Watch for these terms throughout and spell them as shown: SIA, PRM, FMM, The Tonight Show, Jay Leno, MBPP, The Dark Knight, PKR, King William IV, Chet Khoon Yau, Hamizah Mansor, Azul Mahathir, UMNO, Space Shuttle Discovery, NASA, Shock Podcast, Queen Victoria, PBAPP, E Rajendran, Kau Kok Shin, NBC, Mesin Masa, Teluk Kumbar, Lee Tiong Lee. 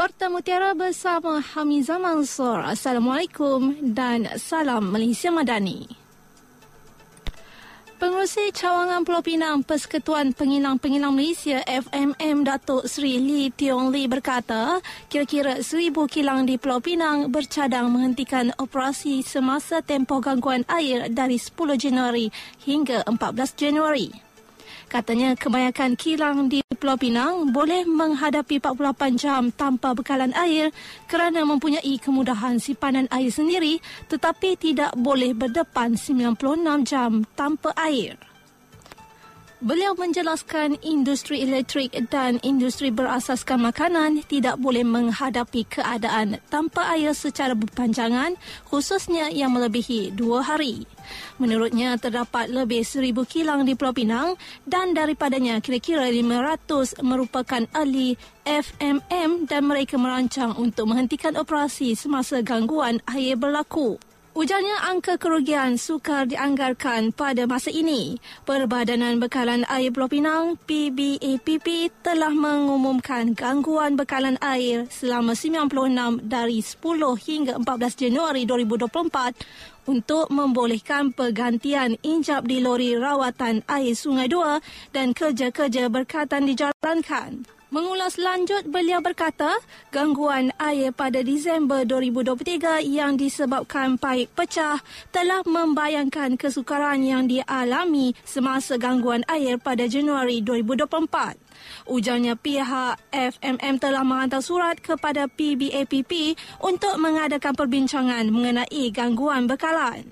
Warta Mutiara bersama Hamizah Mansor. Assalamualaikum dan salam Malaysia Madani. Pengerusi Cawangan Pulau Pinang Persekutuan Pengilang-Pengilang Malaysia FMM Datuk Seri Lee Tiong Lee berkata, kira-kira 1,000 kilang di Pulau Pinang bercadang menghentikan operasi semasa tempoh gangguan air dari 10 Januari hingga 14 Januari. Katanya kebanyakan kilang di Pulau Pinang boleh menghadapi 48 jam tanpa bekalan air kerana mempunyai kemudahan simpanan air sendiri, tetapi tidak boleh berdepan 96 jam tanpa air. Beliau menjelaskan industri elektrik dan industri berasaskan makanan tidak boleh menghadapi keadaan tanpa air secara berpanjangan, khususnya yang melebihi 2 hari. Menurutnya, terdapat lebih 1,000 kilang di Pulau Pinang dan daripadanya kira-kira 500 merupakan ahli FMM dan mereka merancang untuk menghentikan operasi semasa gangguan air berlaku. Ujarnya, angka kerugian sukar dianggarkan pada masa ini. Perbadanan Bekalan Air Pulau Pinang (PBAPP) telah mengumumkan gangguan bekalan air selama 96 dari 10 hingga 14 Januari 2024 untuk membolehkan pergantian injap di lori rawatan air Sungai Dua dan kerja-kerja berkaitan dijalankan. Mengulas lanjut, beliau berkata, gangguan air pada Disember 2023 yang disebabkan paip pecah telah membayangkan kesukaran yang dialami semasa gangguan air pada Januari 2024. Ujarnya, pihak FMM telah menghantar surat kepada PBAPP untuk mengadakan perbincangan mengenai gangguan bekalan.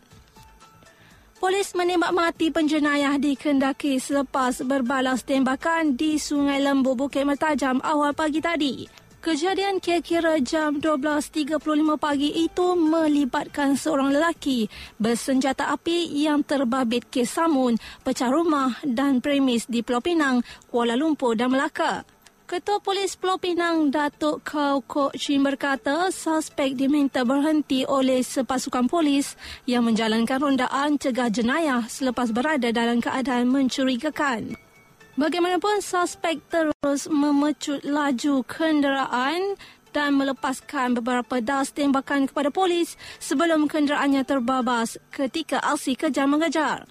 Polis menembak mati penjenayah dikendaki selepas berbalas tembakan di Sungai Lembu Bukit Mertajam awal pagi tadi. Kejadian kira-kira jam 12.35 pagi itu melibatkan seorang lelaki bersenjata api yang terbabit kes samun, pecah rumah dan premis di Pulau Pinang, Kuala Lumpur dan Melaka. Ketua Polis Pulau Pinang, Datuk Kau Kok Shin berkata suspek diminta berhenti oleh sepasukan polis yang menjalankan rondaan cegah jenayah selepas berada dalam keadaan mencurigakan. Bagaimanapun, suspek terus memecut laju kenderaan dan melepaskan beberapa das tembakan kepada polis sebelum kenderaannya terbabas ketika aksi kejar-mengejar.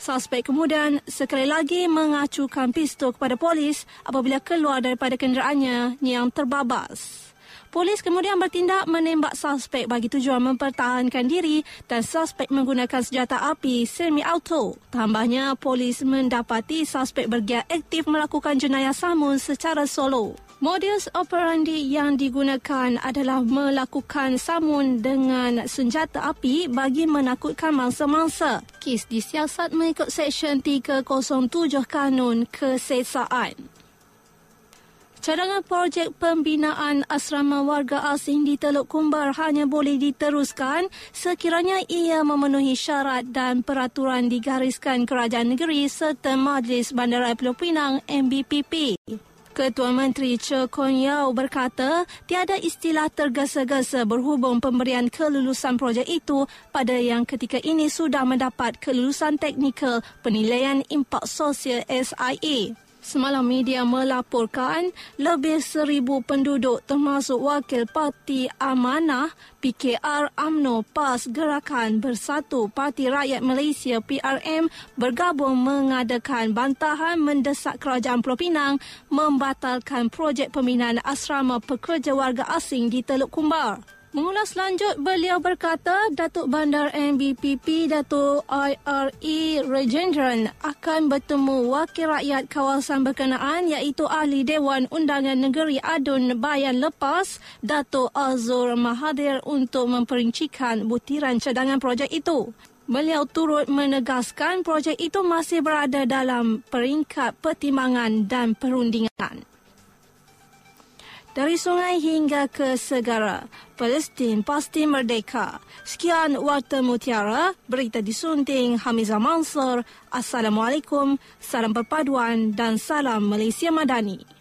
Suspek kemudian sekali lagi mengacukan pistol kepada polis apabila keluar daripada kenderaannya yang terbabas. Polis kemudian bertindak menembak suspek bagi tujuan mempertahankan diri dan suspek menggunakan senjata api semi-auto. Tambahnya, polis mendapati suspek bergiat aktif melakukan jenayah samun secara solo. Modus operandi yang digunakan adalah melakukan samun dengan senjata api bagi menakutkan mangsa-mangsa. Kes disiasat mengikut Seksyen 307 Kanun Kesesaan. Cadangan projek pembinaan asrama warga asing di Teluk Kumbar hanya boleh diteruskan sekiranya ia memenuhi syarat dan peraturan digariskan kerajaan negeri serta Majlis Bandaraya Pulau Pinang MBPP. Ketua Menteri Chet Khoon Yau berkata tiada istilah tergesa-gesa berhubung pemberian kelulusan projek itu pada yang ketika ini sudah mendapat kelulusan teknikal penilaian impak sosial SIA. Semalam media melaporkan lebih 1,000 penduduk termasuk wakil Parti Amanah PKR UMNO PAS Gerakan Bersatu Parti Rakyat Malaysia PRM bergabung mengadakan bantahan mendesak kerajaan Pulau Pinang membatalkan projek pembinaan asrama pekerja warga asing di Teluk Kumbar. Mengulas lanjut, beliau berkata Datuk Bandar MBPP Datuk E Rajendran akan bertemu wakil rakyat kawasan berkenaan iaitu Ahli Dewan Undangan Negeri Adun Bayan Lepas Datuk Azul Mahathir untuk memperincikan butiran cadangan projek itu. Beliau turut menegaskan projek itu masih berada dalam peringkat pertimbangan dan perundingan. Dari sungai hingga ke segara, Palestin pasti merdeka. Sekian Warta Mutiara, berita disunting Hamizah Mansor. Assalamualaikum, salam perpaduan dan salam Malaysia Madani.